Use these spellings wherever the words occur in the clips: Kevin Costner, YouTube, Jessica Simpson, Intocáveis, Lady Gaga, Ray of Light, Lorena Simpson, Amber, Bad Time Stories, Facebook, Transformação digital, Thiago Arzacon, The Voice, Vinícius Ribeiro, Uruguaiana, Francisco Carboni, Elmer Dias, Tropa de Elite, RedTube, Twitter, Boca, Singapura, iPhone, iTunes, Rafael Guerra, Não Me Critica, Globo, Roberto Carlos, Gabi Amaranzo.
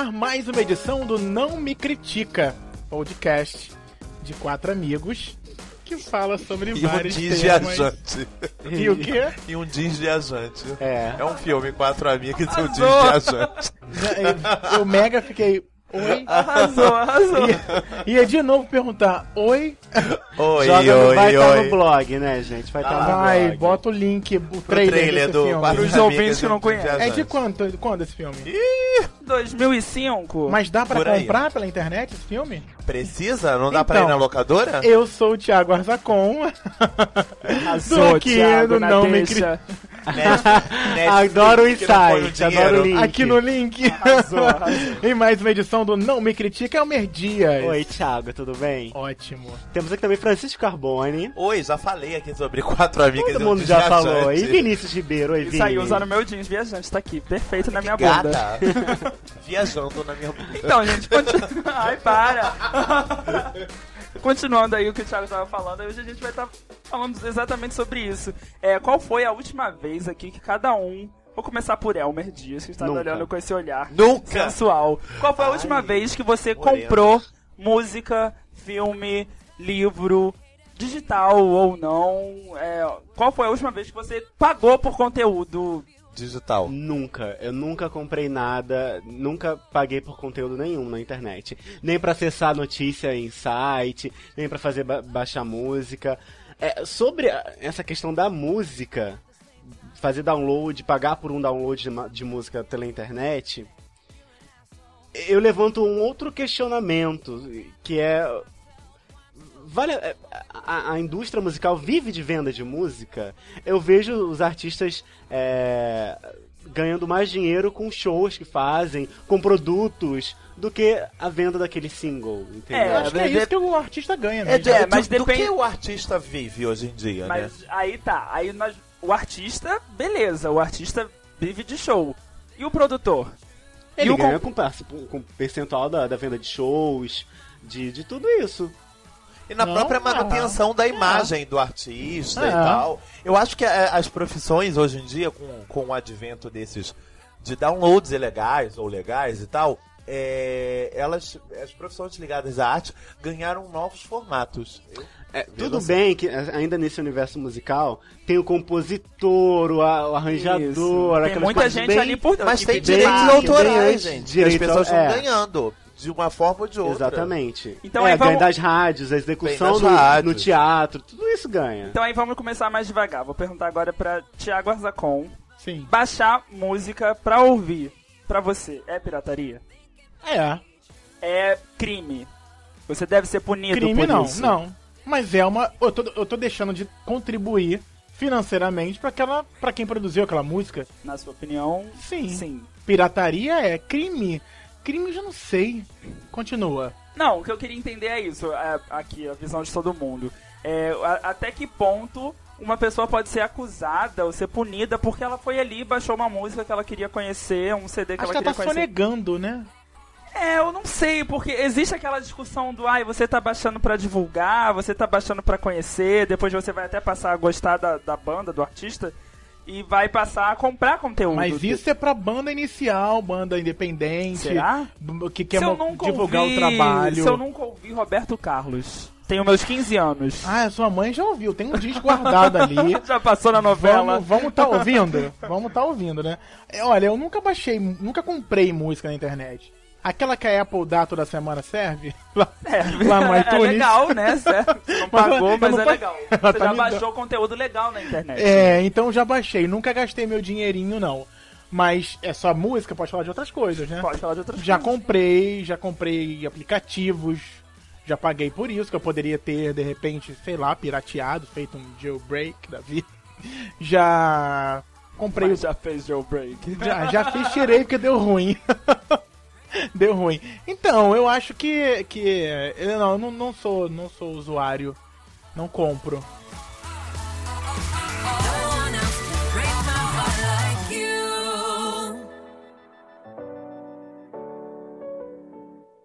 ar mais uma edição do Não Me Critica, podcast de quatro amigos que fala sobre vários temas. E o quê? E um desviajante. É um filme, quatro amigos e um desviajante. Eu mega fiquei... Oi? Arrasou. Ia de novo perguntar, oi, vai estar no blog, né, gente? Vai estar no blog. Vai, bota o link, o trailer desse filme. Para os ouvintes que não conhecem. É de quando esse filme? 2005. Mas dá pra comprar pela internet esse filme? Precisa? Não dá pra ir na locadora? Eu sou o Thiago Arzacon. Arrasou, Thiago, não me critica. Adoro o insight, adoro o link. Aqui no link. Arrasou. E mais uma edição do Não Me Critica, Elmer Dias. Oi, Thiago, tudo bem? Ótimo. Temos aqui também Francisco Carboni. Oi, já falei aqui sobre quatro amigas. Todo mundo já falou. E Vinícius Ribeiro, oi, Vini. Isso aí, usando meu jeans viajante, tá aqui, perfeito na minha bunda. Viajando na minha bunda. Então, gente, ai, para. Continuando aí o que o Thiago estava falando, hoje a gente vai estar falando exatamente sobre isso. Qual foi a última vez aqui que cada um... Vou começar por Elmer Dias, que está olhando com esse olhar sensual. Qual foi a última vez que você comprou música, filme, livro, digital ou não? Qual foi a última vez que você pagou por conteúdo... digital? Nunca. Eu nunca comprei nada, nunca paguei por conteúdo nenhum na internet. Nem pra acessar notícia em site, nem pra fazer baixar música. Sobre essa questão da música, fazer download, pagar por um download de música pela internet, eu levanto um outro questionamento, que é... A indústria musical vive de venda de música. Eu vejo os artistas ganhando mais dinheiro com shows que fazem, com produtos, do que a venda daquele single, entendeu? Eu acho que é isso que o artista ganha mesmo. Mas depende... do que o artista vive hoje em dia, mas, né? Aí tá, aí nós... o artista, beleza, o artista vive de show. E o produtor? Ele ganha com percentual da venda de shows, de tudo isso. E na própria manutenção da imagem do artista e tal. Eu acho que as profissões hoje em dia, com o advento desses de downloads ilegais ou legais e tal, as profissões ligadas à arte ganharam novos formatos. Tudo bem que ainda nesse universo musical tem o compositor, o arranjador... Tem muita gente ali por trás. Mas tem direitos autorais, gente. As pessoas estão ganhando. De uma forma ou de outra. Exatamente. Então, aí vamos... ganha das rádios, a execução no teatro, tudo isso ganha. Então aí vamos começar mais devagar. Vou perguntar agora pra Thiago Arzacon. Sim. Baixar música pra ouvir, pra você, é pirataria? É crime. Você deve ser punido por isso. Não. Mas é uma... Eu tô deixando de contribuir financeiramente pra quem produziu aquela música. Na sua opinião? Sim. Pirataria é crime. Crime eu já não sei. Continua. Não, o que eu queria entender é isso, aqui, a visão de todo mundo. Até que ponto uma pessoa pode ser acusada ou ser punida porque ela foi ali e baixou uma música que ela queria conhecer, um CD que ela queria conhecer. Acho que ela tá sonegando, né? Eu não sei, porque existe aquela discussão do você tá baixando pra divulgar, você tá baixando pra conhecer, depois você vai até passar a gostar da banda, do artista... E vai passar a comprar conteúdo. Mas isso é pra banda inicial, banda independente. Será? Que quer divulgar o trabalho. Se eu nunca ouvi Roberto Carlos. Tenho meus 15 anos. Sua mãe já ouviu. Tem um disco guardado ali. Já passou na novela. Vamos tá ouvindo? Vamos tá ouvindo, né? Olha, eu nunca baixei, nunca comprei música na internet. Aquela que a Apple dá toda semana serve? Lá no iTunes. É legal, né? Certo? Não pagou, mas é legal. Você já baixou conteúdo legal na internet. Então já baixei. Nunca gastei meu dinheirinho, não. Mas é só música, pode falar de outras coisas, né? Pode falar de outras coisas. Já comprei aplicativos. Já paguei por isso, que eu poderia ter, de repente, sei lá, pirateado, feito um jailbreak da vida. Já comprei... já fez jailbreak. Já fiz, tirei porque deu ruim. Deu ruim. Então, eu acho que eu não sou usuário. Não compro.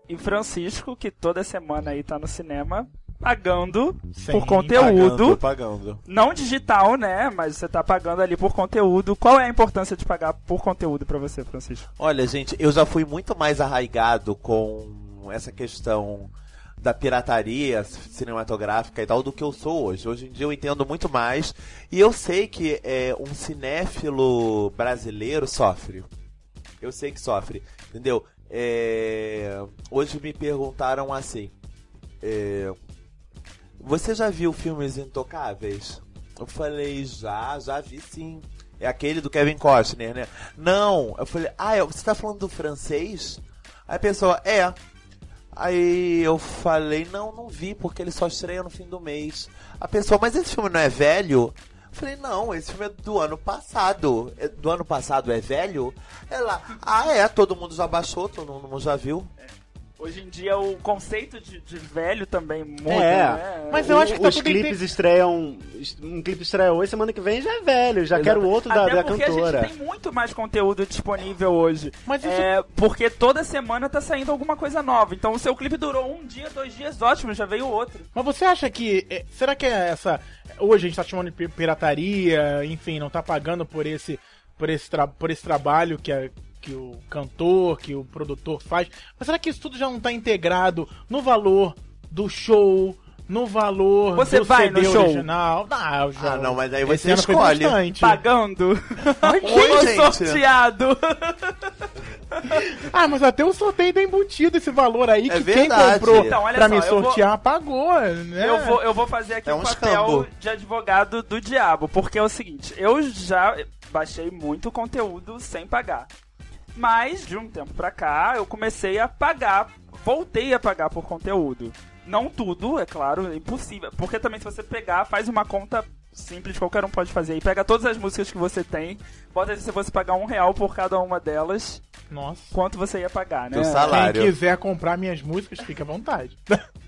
E Francisco, que toda semana aí tá no cinema, pagando por conteúdo. Pagando. Não digital, né? Mas você tá pagando ali por conteúdo. Qual é a importância de pagar por conteúdo pra você, Francisco? Olha, gente, eu já fui muito mais arraigado com essa questão da pirataria cinematográfica e tal do que eu sou hoje. Hoje em dia eu entendo muito mais. E eu sei que um cinéfilo brasileiro sofre. Eu sei que sofre, entendeu? Hoje me perguntaram assim... Você já viu filmes Intocáveis? Eu falei, já vi sim. É aquele do Kevin Costner, né? Não, eu falei, você tá falando do francês? Aí a pessoa, Aí eu falei, não vi, porque ele só estreia no fim do mês. A pessoa, mas esse filme não é velho? Eu falei, não, esse filme é do ano passado. Do ano passado é velho? Ela, todo mundo já baixou, todo mundo já viu. Hoje em dia o conceito de velho também muda, né? Mas eu acho que os clipes estreiam... Um clipe estreia hoje, semana que vem já é velho. Já quero outro da cantora. A gente tem muito mais conteúdo disponível hoje. Mas isso... porque toda semana tá saindo alguma coisa nova. Então o seu clipe durou um dia, 2 dias, ótimo, já veio outro. Mas você acha que... Será que é essa... Hoje a gente tá chamando de pirataria, enfim, não tá pagando por esse trabalho que é... que o cantor, que o produtor faz. Mas será que isso tudo já não tá integrado no valor do show, no valor você do vai CD no show original? Não, mas aí você escolhe. Pagando. Oi, sorteado. Mas até o sorteio tem embutido esse valor aí, que quem comprou então, pra me sortear pagou, né? Eu vou fazer aqui um papel de advogado do diabo, porque é o seguinte, eu já baixei muito conteúdo sem pagar. Mas, de um tempo pra cá, eu comecei a pagar, voltei a pagar por conteúdo. Não tudo, é claro, é impossível. Porque também se você pegar, faz uma conta simples, qualquer um pode fazer aí. Pega todas as músicas que você tem, bota aí se você pagar R$1 por cada uma delas. Nossa. Quanto você ia pagar, né? Teu salário. Quem quiser comprar minhas músicas, fica à vontade.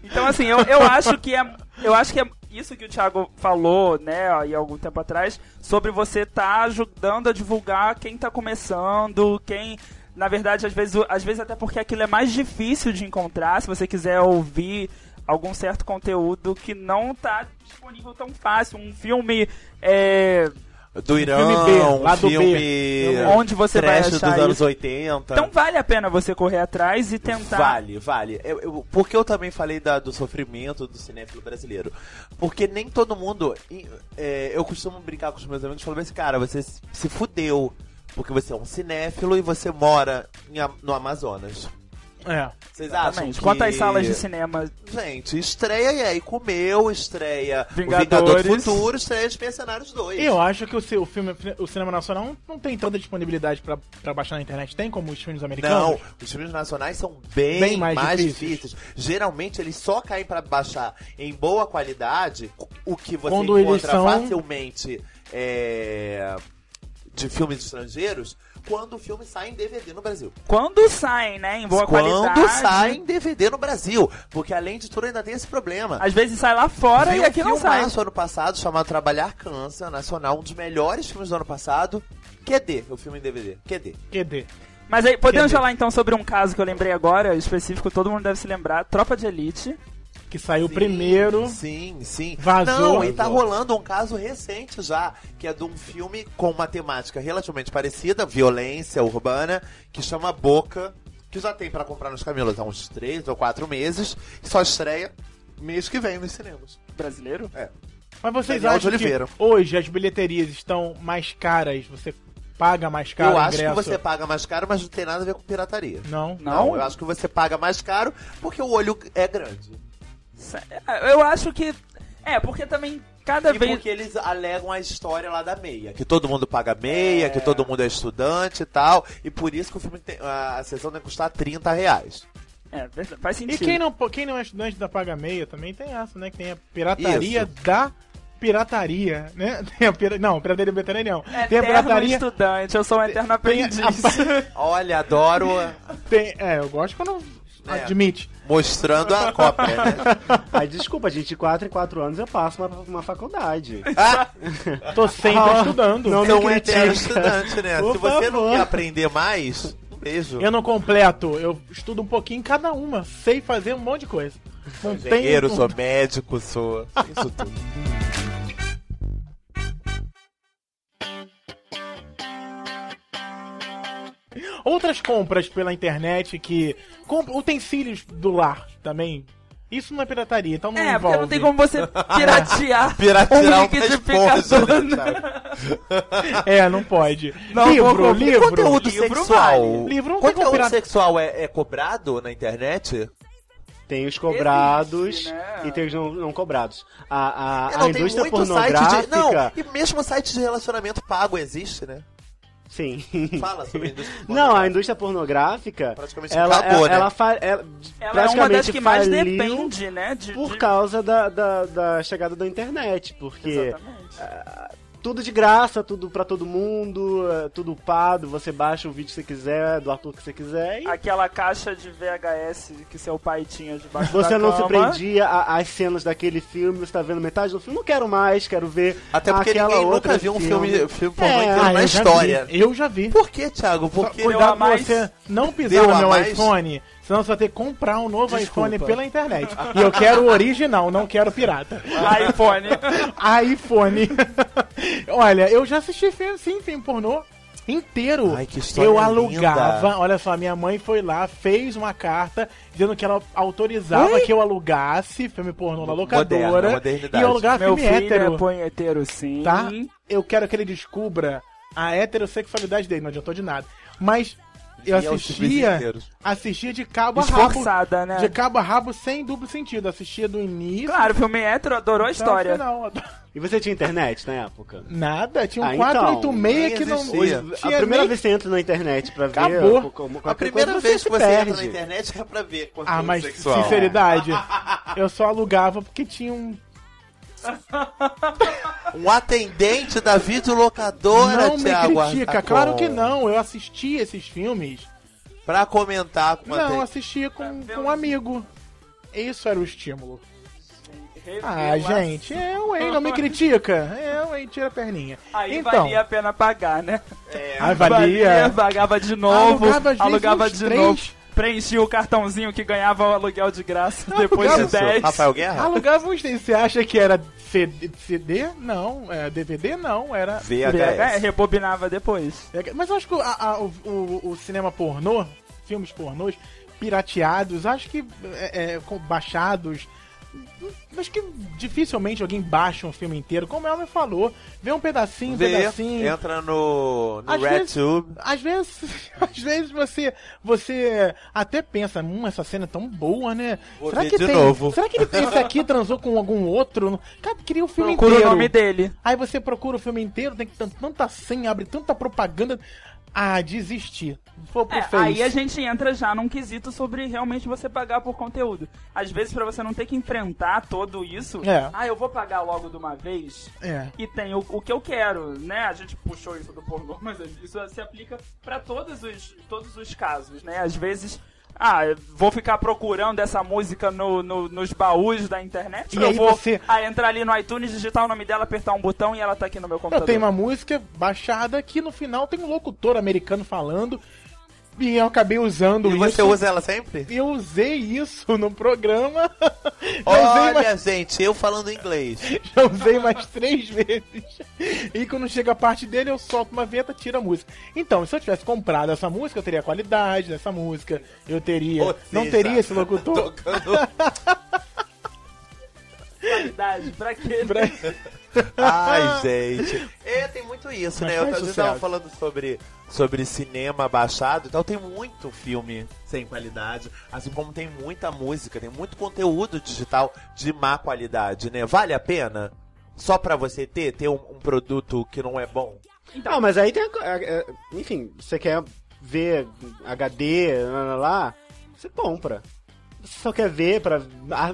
Então, assim, eu acho que é isso que o Thiago falou, né, aí algum tempo atrás, sobre você tá ajudando a divulgar quem tá começando, quem, na verdade, às vezes até porque aquilo é mais difícil de encontrar, se você quiser ouvir algum certo conteúdo que não tá disponível tão fácil, um filme do Irã, um filme B, onde você vai achar dos anos 80. Então vale a pena você correr atrás e tentar. Vale. Porque eu também falei do sofrimento do cinéfilo brasileiro. Porque nem todo mundo... eu costumo brincar com os meus amigos e falar assim, cara, você se fudeu. Porque você é um cinéfilo e você mora no Amazonas. Vocês acham que... Quantas salas de cinema... Gente, estreia e aí comeu, estreia Vingador do Futuro, estreia de Mercenários 2. Eu acho que o cinema nacional não tem tanta disponibilidade pra baixar na internet, tem como os filmes americanos? Não, os filmes nacionais são bem mais difíceis. Geralmente eles só caem pra baixar em boa qualidade o que você encontra facilmente de filmes estrangeiros, quando o filme sai em DVD no Brasil. Quando sai, né? Em boa qualidade. Quando sai em DVD no Brasil. Porque além de tudo ainda tem esse problema. Às vezes sai lá fora e aqui não sai. Vi um filme ano passado chamado Trabalhar Cansa, nacional, um dos melhores filmes do ano passado. QD, o filme em DVD. QD. Mas aí, podemos falar então sobre um caso que eu lembrei agora, específico, todo mundo deve se lembrar, Tropa de Elite. Que saiu primeiro. Sim. Vazou. Não, e tá rolando um caso recente já, que é de um filme com uma temática relativamente parecida, violência urbana, que chama Boca, que já tem pra comprar nos camelos há uns 3 ou 4 meses, e só estreia mês que vem nos cinemas. Brasileiro? Mas vocês acham que hoje as bilheterias estão mais caras, você... paga mais caro. Eu acho que você paga mais caro, mas não tem nada a ver com pirataria. Não, eu acho que você paga mais caro porque o olho é grande. Eu acho que... porque também cada vez... porque eles alegam a história lá da meia. Que todo mundo paga meia, que todo mundo é estudante e tal. E por isso que o filme a sessão deve custar R$30. Faz sentido. E quem não é estudante da paga meia também tem essa, né? Que tem a pirataria da... pirataria, né? Não, pirataria britânica não. Tem a pirataria... estudante, eu sou um eterno aprendiz. Olha, adoro... eu gosto quando admite. Mostrando a cópia, né? Ai, desculpa, gente, de 4 em 4 anos eu passo uma faculdade. Tô sempre estudando. Não é eterno estudante, né? Se você não quer aprender mais... Teso. Eu não completo, eu estudo um pouquinho em cada uma, sei fazer um monte de coisa. Sou engenheiro, sou médico, sou isso tudo. Outras compras pela internet que... Utensílios do lar também. Isso não é pirataria, então não envolve. É, porque não tem como você piratear um liquidificador. É, não pode. Não, livro. Conteúdo sexual. Livro não tem como pirata. Conteúdo sexual é cobrado na internet? Tem os cobrados, existe, né? E tem os não cobrados. A indústria pornográfica... e mesmo site de relacionamento pago existe, né? Sim. Fala sobre a indústria pornográfica. Não, a indústria pornográfica, ela é uma das que mais depende, né? Por causa da chegada da internet, porque tudo de graça, tudo pra todo mundo, tudo upado, você baixa o vídeo que você quiser, do ator que você quiser. E... aquela caixa de VHS que seu pai tinha debaixo da cama. Você não se prendia às cenas daquele filme, você tá vendo metade do filme, não quero mais, quero ver até porque ninguém nunca viu um filme pornô inteiro na história. Eu já vi. Por que, Thiago? Porque cuidado pra você não pisar no meu iPhone... Senão você vai ter que comprar um novo iPhone pela internet. E eu quero o original, não quero pirata. iPhone. Olha, eu já assisti filme pornô inteiro. Ai, que história eu alugava, linda. Olha só, minha mãe foi lá, fez uma carta dizendo que ela autorizava que eu alugasse filme pornô na locadora. E eu alugava meu filme hétero. Meu filho é punheteiro, sim. Tá? Eu quero que ele descubra a heterossexualidade dele, não adiantou de nada. Mas... eu assistia de cabo a rabo. Esforçada, né? De cabo a rabo, sem duplo sentido. Assistia do início. Claro, o filme hétero adorou a história. Final. E você tinha internet na época? Nada, tinha um 486 que não... A primeira vez que você entra na internet pra ver... Acabou. A primeira vez que você entra na internet é pra ver conteúdo sexual. Ah, mas, sinceridade, eu só alugava porque tinha um atendente da videolocadora. Não me critica, claro que não. Eu assisti esses filmes pra comentar com não, assistia com um amigo. Isso era o estímulo. Gente, não me critica. Tira a perninha. Aí então, valia a pena pagar, né? Aí valia. Pagava de novo, alugava de novo. Preenchia o cartãozinho que ganhava o aluguel de graça depois de 10. Rafael Guerra? Alugava uns 10. Você acha que era CD? Não. DVD? Não. Era VHS. Rebobinava depois. Mas eu acho que o cinema pornô, filmes pornôs, pirateados, acho que baixados... Acho que dificilmente alguém baixa um filme inteiro, como o Elmer falou. Vê um pedacinho, entra no RedTube. Às vezes você até pensa, essa cena é tão boa, né? Será que esse aqui transou com algum outro? Cara, queria o filme inteiro. Procura o nome dele. Aí você procura o filme inteiro, tem tanta senha, abre tanta propaganda... desistir. Vou pro Face. Aí a gente entra já num quesito sobre realmente você pagar por conteúdo. Às vezes, pra você não ter que enfrentar todo isso, eu vou pagar logo de uma vez e tem o que eu quero, né? A gente puxou isso do pornô, mas isso se aplica pra todos os casos, né? Às vezes... vou ficar procurando essa música nos baús da internet. E eu vou entrar ali no iTunes, digitar o nome dela, apertar um botão e ela tá aqui no meu computador. Eu tenho uma música baixada que no final tem um locutor americano falando e eu acabei usando isso. E você usa ela sempre? Eu usei isso no programa. Olha, gente, eu falando inglês. Já usei mais 3 vezes. E quando chega a parte dele, eu solto uma vinheta, tiro a música. Então, se eu tivesse comprado essa música, eu teria a qualidade dessa música. Eu teria... não teria esse locutor. Qualidade, pra quê? Ai, gente. Tem muito isso, né? Eu tava falando sobre cinema baixado e tal. Tem muito filme sem qualidade, assim como tem muita música, tem muito conteúdo digital de má qualidade, né? Vale a pena? Só pra você ter um produto que não é bom? Então, não, mas aí tem... enfim, você quer ver HD, lá, você compra. Você só quer ver pra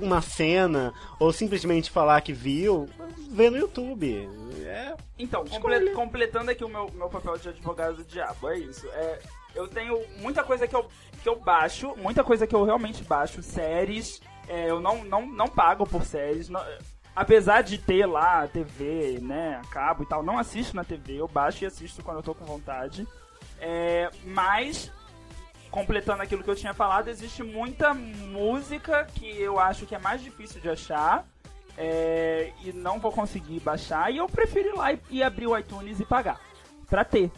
uma cena ou simplesmente falar que viu, vê no YouTube. Então, completando aqui o meu papel de advogado do diabo, é isso. Eu tenho muita coisa que eu baixo, muita coisa que eu realmente baixo, séries. Eu não pago por séries. Não, apesar de ter lá a TV, né, a cabo e tal, não assisto na TV. Eu baixo e assisto quando eu tô com vontade. Mas... completando aquilo que eu tinha falado, existe muita música que eu acho que é mais difícil de achar, e não vou conseguir baixar, e eu prefiro ir lá e abrir o iTunes e pagar, pra ter,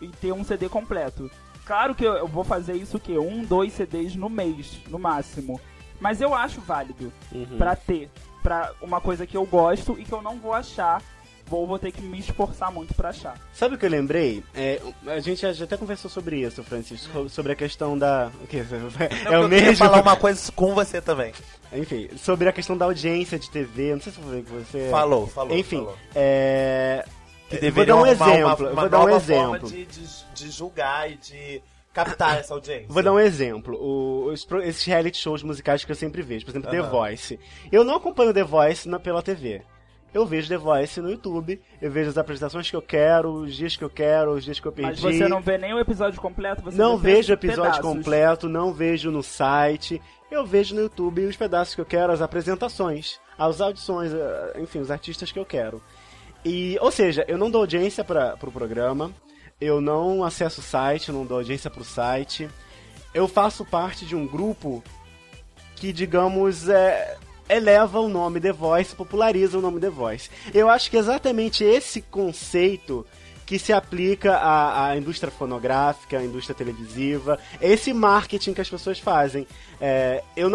e ter um CD completo. Claro que eu vou fazer isso o quê? 1, 2 CDs no mês, no máximo. Mas eu acho válido, pra ter, pra uma coisa que eu gosto e que eu não vou achar, vou ter que me esforçar muito pra achar. Sabe o que eu lembrei? A gente já até conversou sobre isso, Francisco, sobre a questão da... O quê? Não, é o mesmo... Eu queria falar uma coisa com você também. Enfim, sobre a questão da audiência de TV, não sei se eu falei com você... Falou. Enfim, falou. Vou dar um exemplo. Uma forma de julgar e de... captar essa audiência. Vou dar um exemplo. Esses reality shows musicais que eu sempre vejo. Por exemplo, The Voice. Eu não acompanho The Voice pela TV. Eu vejo The Voice no YouTube. Eu vejo as apresentações que eu quero, os dias que eu quero, os dias que eu perdi. Mas você não vê nem o episódio completo? Você não vejo o episódio completo, não vejo no site. Eu vejo no YouTube os pedaços que eu quero, as apresentações, as audições, enfim, os artistas que eu quero. E, ou seja, eu não dou audiência para pro programa. Eu não acesso o site, não dou audiência pro site. Eu faço parte de um grupo que, digamos, eleva o nome The Voice, populariza o nome The Voice. Eu acho que é exatamente esse conceito que se aplica à indústria fonográfica, à indústria televisiva, esse marketing que as pessoas fazem. Eu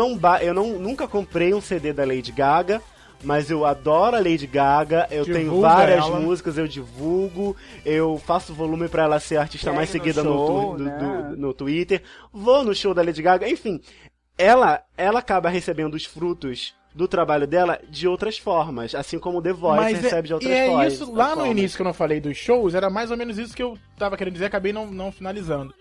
nunca comprei um CD da Lady Gaga, mas eu adoro a Lady Gaga, eu tenho várias músicas, eu divulgo, eu faço volume pra ela ser a artista mais seguida no Twitter, vou no show da Lady Gaga, enfim, ela acaba recebendo os frutos do trabalho dela de outras formas, assim como o The Voice recebe de outras formas. Mas isso, lá no início que eu não falei dos shows, era mais ou menos isso que eu tava querendo dizer, acabei não finalizando.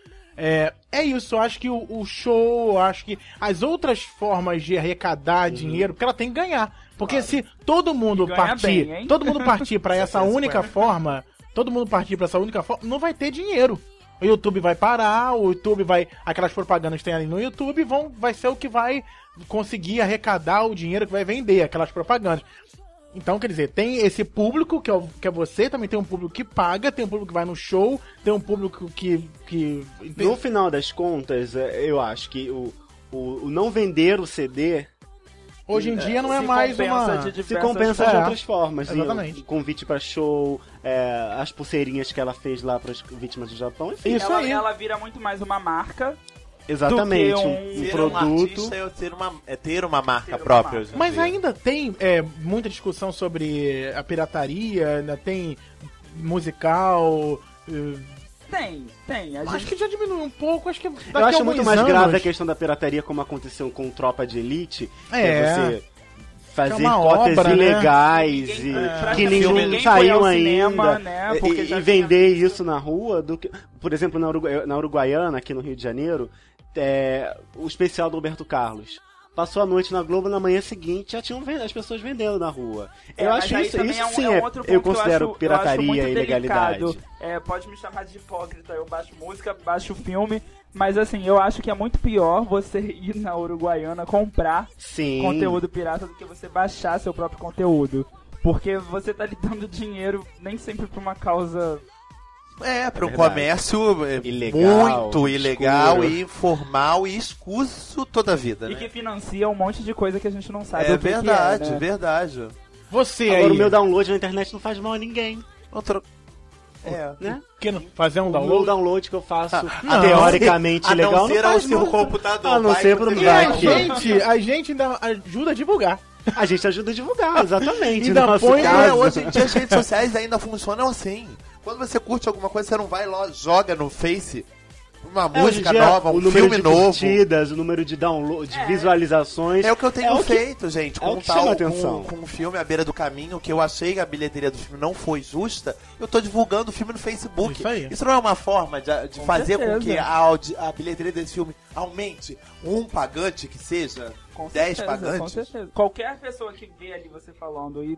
É isso, eu acho que o show, eu acho que as outras formas de arrecadar dinheiro, porque ela tem que ganhar. Porque se todo mundo partir para essa única forma, não vai ter dinheiro. O YouTube vai parar, aquelas propagandas que tem ali no YouTube vai ser o que vai conseguir arrecadar o dinheiro que vai vender aquelas propagandas. Então, quer dizer, tem esse público que é você, também tem um público que paga, tem um público que vai no show, tem um público que... No final das contas, eu acho que o não vender o CD... Hoje em dia não é mais uma... Se compensa de outras formas. Exatamente. O convite pra show, as pulseirinhas que ela fez lá pras vítimas do Japão, enfim. Isso aí. Ela vira muito mais uma marca. Exatamente, um produto. Ter uma marca própria. Mas ainda tem muita discussão sobre a pirataria, ainda tem musical... Tem. Acho que já diminuiu um pouco. Acho que eu acho muito mais grave a questão da pirataria, como aconteceu com Tropa de Elite. É você fazer hipóteses ilegais que ninguém saiu ainda, e vender isso na rua. Por exemplo, na Uruguaiana, aqui no Rio de Janeiro, o especial do Roberto Carlos. Passou a noite na Globo, na manhã seguinte já tinham as pessoas vendendo na rua. Eu acho isso sim, eu considero pirataria e ilegalidade. Pode me chamar de hipócrita, eu baixo música, baixo filme, mas assim, eu acho que é muito pior você ir na Uruguaiana comprar conteúdo pirata do que você baixar seu próprio conteúdo. Porque você tá lhe dando dinheiro nem sempre pra uma causa... para um comércio ilegal, muito ilegal, e informal e escuso toda a vida. E que financia um monte de coisa que a gente não sabe o que é. É verdade. Agora o meu download na internet não faz mal a ninguém. Né? Fazer um download? O download que eu faço teoricamente legal não faz mal. A não ser pro a gente ainda ajuda a divulgar. A gente ajuda a divulgar, exatamente. Hoje em dia as redes sociais ainda funcionam assim. Quando você curte alguma coisa, você não vai lá, joga no Face uma música nova, um filme novo. O número de curtidas, o número de download, de visualizações. É o que eu tenho feito, gente. Com um filme à beira do caminho, que eu achei que a bilheteria do filme não foi justa, eu tô divulgando o filme no Facebook. Isso não é uma forma de fazer com que a bilheteria desse filme aumente? Um pagante que seja, 10 pagantes? Com certeza. Qualquer pessoa que vê ali você falando e...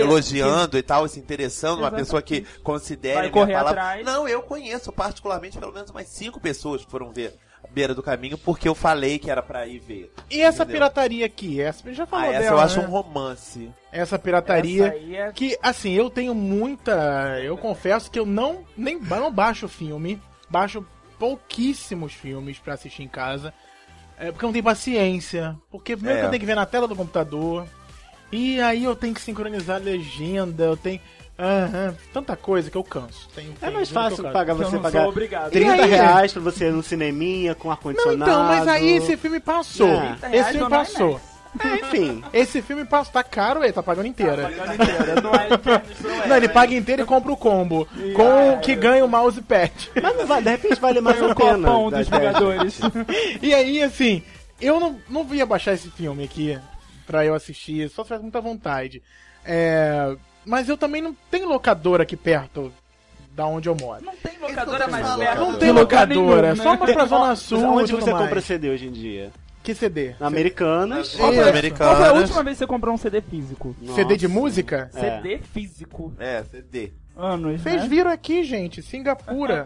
elogiando e tal, se interessando, uma pessoa que considere minha palavra. Não, eu conheço particularmente pelo menos umas 5 pessoas que foram ver à beira do caminho porque eu falei que era pra ir ver. E essa pirataria aqui? Essa já falou dela, essa eu acho um romance. Essa pirataria que, assim, eu tenho muita... Eu confesso que eu não baixo filme, baixo pouquíssimos filmes pra assistir em casa. É porque eu não tenho paciência. Porque primeiro que eu tenho que ver na tela do computador. E aí eu tenho que sincronizar a legenda, eu tenho... tanta coisa que eu canso. É mais fácil pagar você pagar R$30 pra você ir no cineminha com ar-condicionado. Não, então, mas aí esse filme passou. Esse filme passou. Enfim, esse filme passou. Tá caro, ele tá pagando inteira. Não, ele paga inteiro e compra o combo. Com o que ganha o mousepad. Mas não vai, de repente vale mais a pena. Dos jogadores. E aí, assim, eu não ia baixar esse filme aqui pra eu assistir, só se faz muita vontade. Mas eu também não tenho locadora aqui perto da onde eu moro. Não tem locadora mais perto. Não tem locadora, nenhum, né? Só uma pra Zona Sul. Onde você compra CD hoje em dia? Que CD? Americanas. Qual foi a última vez que você comprou um CD físico? Nossa. CD de música? É. CD físico. É, CD. Anos, vocês viram aqui, gente, Singapura.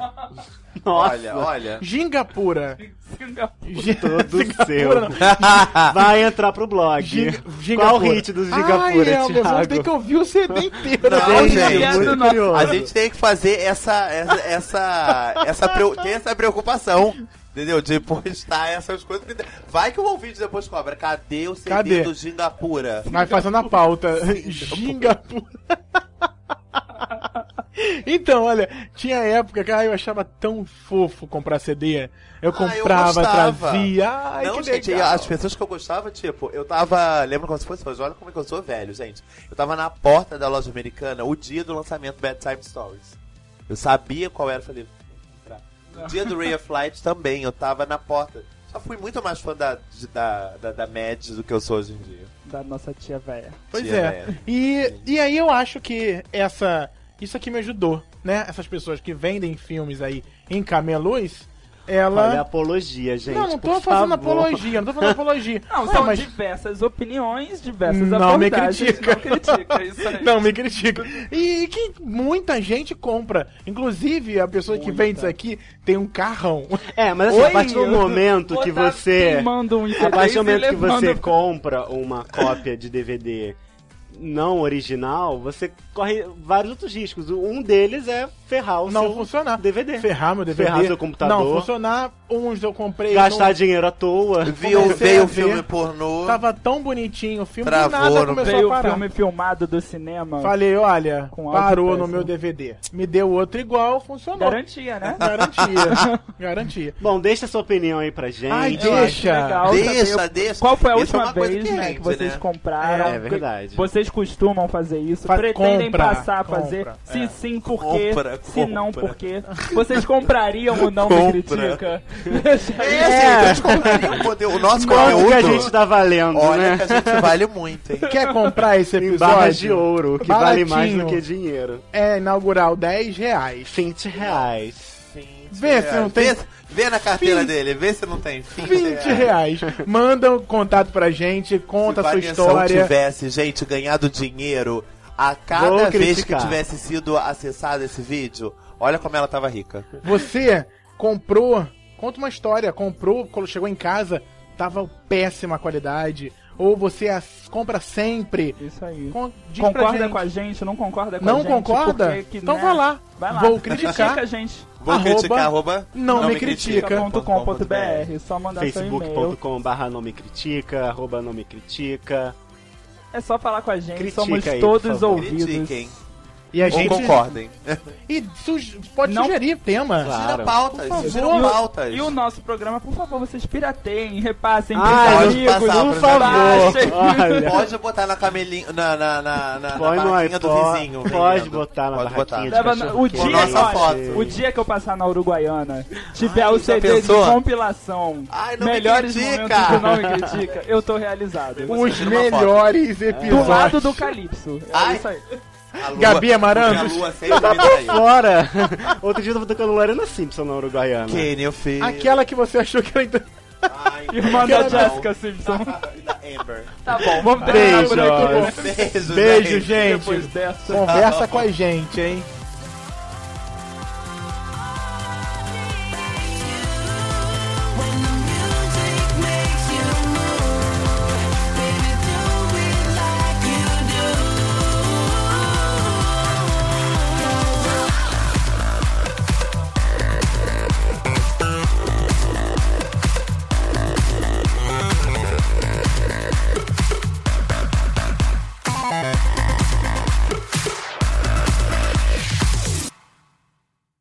Nossa. Olha. Singapura. Singapura. Todo Singapura, seu. Vai entrar pro blog. Qual o hit do Singapura, Thiago? Vamos ter que ouvir o CD inteiro. Não, gente, a gente tem que fazer essa preocupação. Entendeu? De postar essas coisas. Vai que o ouvinte depois cobra. Cadê o CD do Singapura? Vai fazendo a pauta. Singapura. Então, olha, tinha época que eu achava tão fofo comprar CD. Eu comprava, eu trazia. Ai, não, que gente, legal. As pessoas que eu gostava, tipo, eu tava. Lembra como se fosse hoje? Olha como é que eu sou velho, gente. Eu tava na porta da loja americana o dia do lançamento do Bad Time Stories. Eu sabia qual era, falei, vou comprar. O dia do Ray of Light também, eu tava na porta. Só fui muito mais fã da Mads do que eu sou hoje em dia. Da nossa tia véia. Pois tia véia. E aí eu acho que isso aqui me ajudou, né? Essas pessoas que vendem filmes aí em camelôs, ela... Olha a apologia, gente. Não tô fazendo apologia, Não, são diversas opiniões, diversas abordagens. Não me critica. Isso aí. Não me critica. E que muita gente compra. Inclusive, a pessoa que vende isso aqui tem um carrão. Mas assim, a partir do momento que você... A partir do momento que você compra uma cópia de DVD... não original, você corre vários outros riscos. Um deles é ferrar o seu funcionar. DVD. Ferrar meu DVD. Ferrar seu computador. Não funcionar. Uns eu comprei. Gastar dinheiro à toa. Veio o filme pornô. Tava tão bonitinho o filme. Travou, e nada começou a parar. Veio o filme filmado do cinema. Falei, olha, parou no meu DVD. Me deu outro igual, funcionou. Garantia, né? Garantia. Bom, deixa a sua opinião aí pra gente. Ai, deixa. Qual foi a última vez que vocês compraram? É verdade. Vocês costumam fazer isso? Pretendem passar a fazer? Se sim, por quê? Se não, por quê? Vocês comprariam ou não me critica? O nosso conteúdo que a gente tá valendo, olha, né? Que a gente vale muito, hein? Quer comprar esse episódio? Em barras de ouro, que baratinho. Vale mais do que dinheiro. Inaugural R$10. R$20. Vê se não tem... Vê na carteira dele, vê se não tem R$20. Manda um contato pra gente, conta a sua história. Se tivesse, gente, ganhado dinheiro a cada vez que tivesse sido acessado esse vídeo, olha como ela tava rica. Você comprou... Conta uma história, comprou, quando chegou em casa, tava péssima qualidade. Ou você compra sempre. Isso aí. Concorda com a gente, não concorda com a gente. Não concorda? Então vai lá. Vai lá. Vou criticar. Critica a gente. Vou criticar, @. Não me critica. .com.br. Só mandar seu e-mail. Facebook.com.br não me critica, @ não me critica. É só falar com a gente, critica somos aí, todos ouvidos. Critiquem. E a ou gente... concordem. E pode sugerir tema. Claro. Sugira pautas. E o nosso programa, por favor, vocês pirateiem, repassem. Por favor. Pode botar na camelinha, na barraquinha do vizinho. Pode botar na barraquinha de cachorro. O dia que eu passar na Uruguaiana, tiver o CD de compilação, melhores momentos que não me critica, eu tô realizado. Os melhores episódios. Do lado do Calypso. É isso aí. Gabi Amaranzo, fora. Outro dia eu tava tocando Lorena Simpson na Uruguaiana. Aquela que você achou que era... Irmã da Jessica Simpson. Da Amber. Tá bom, vamos terminar por aqui. Beijo, gente. Conversa com a gente, hein.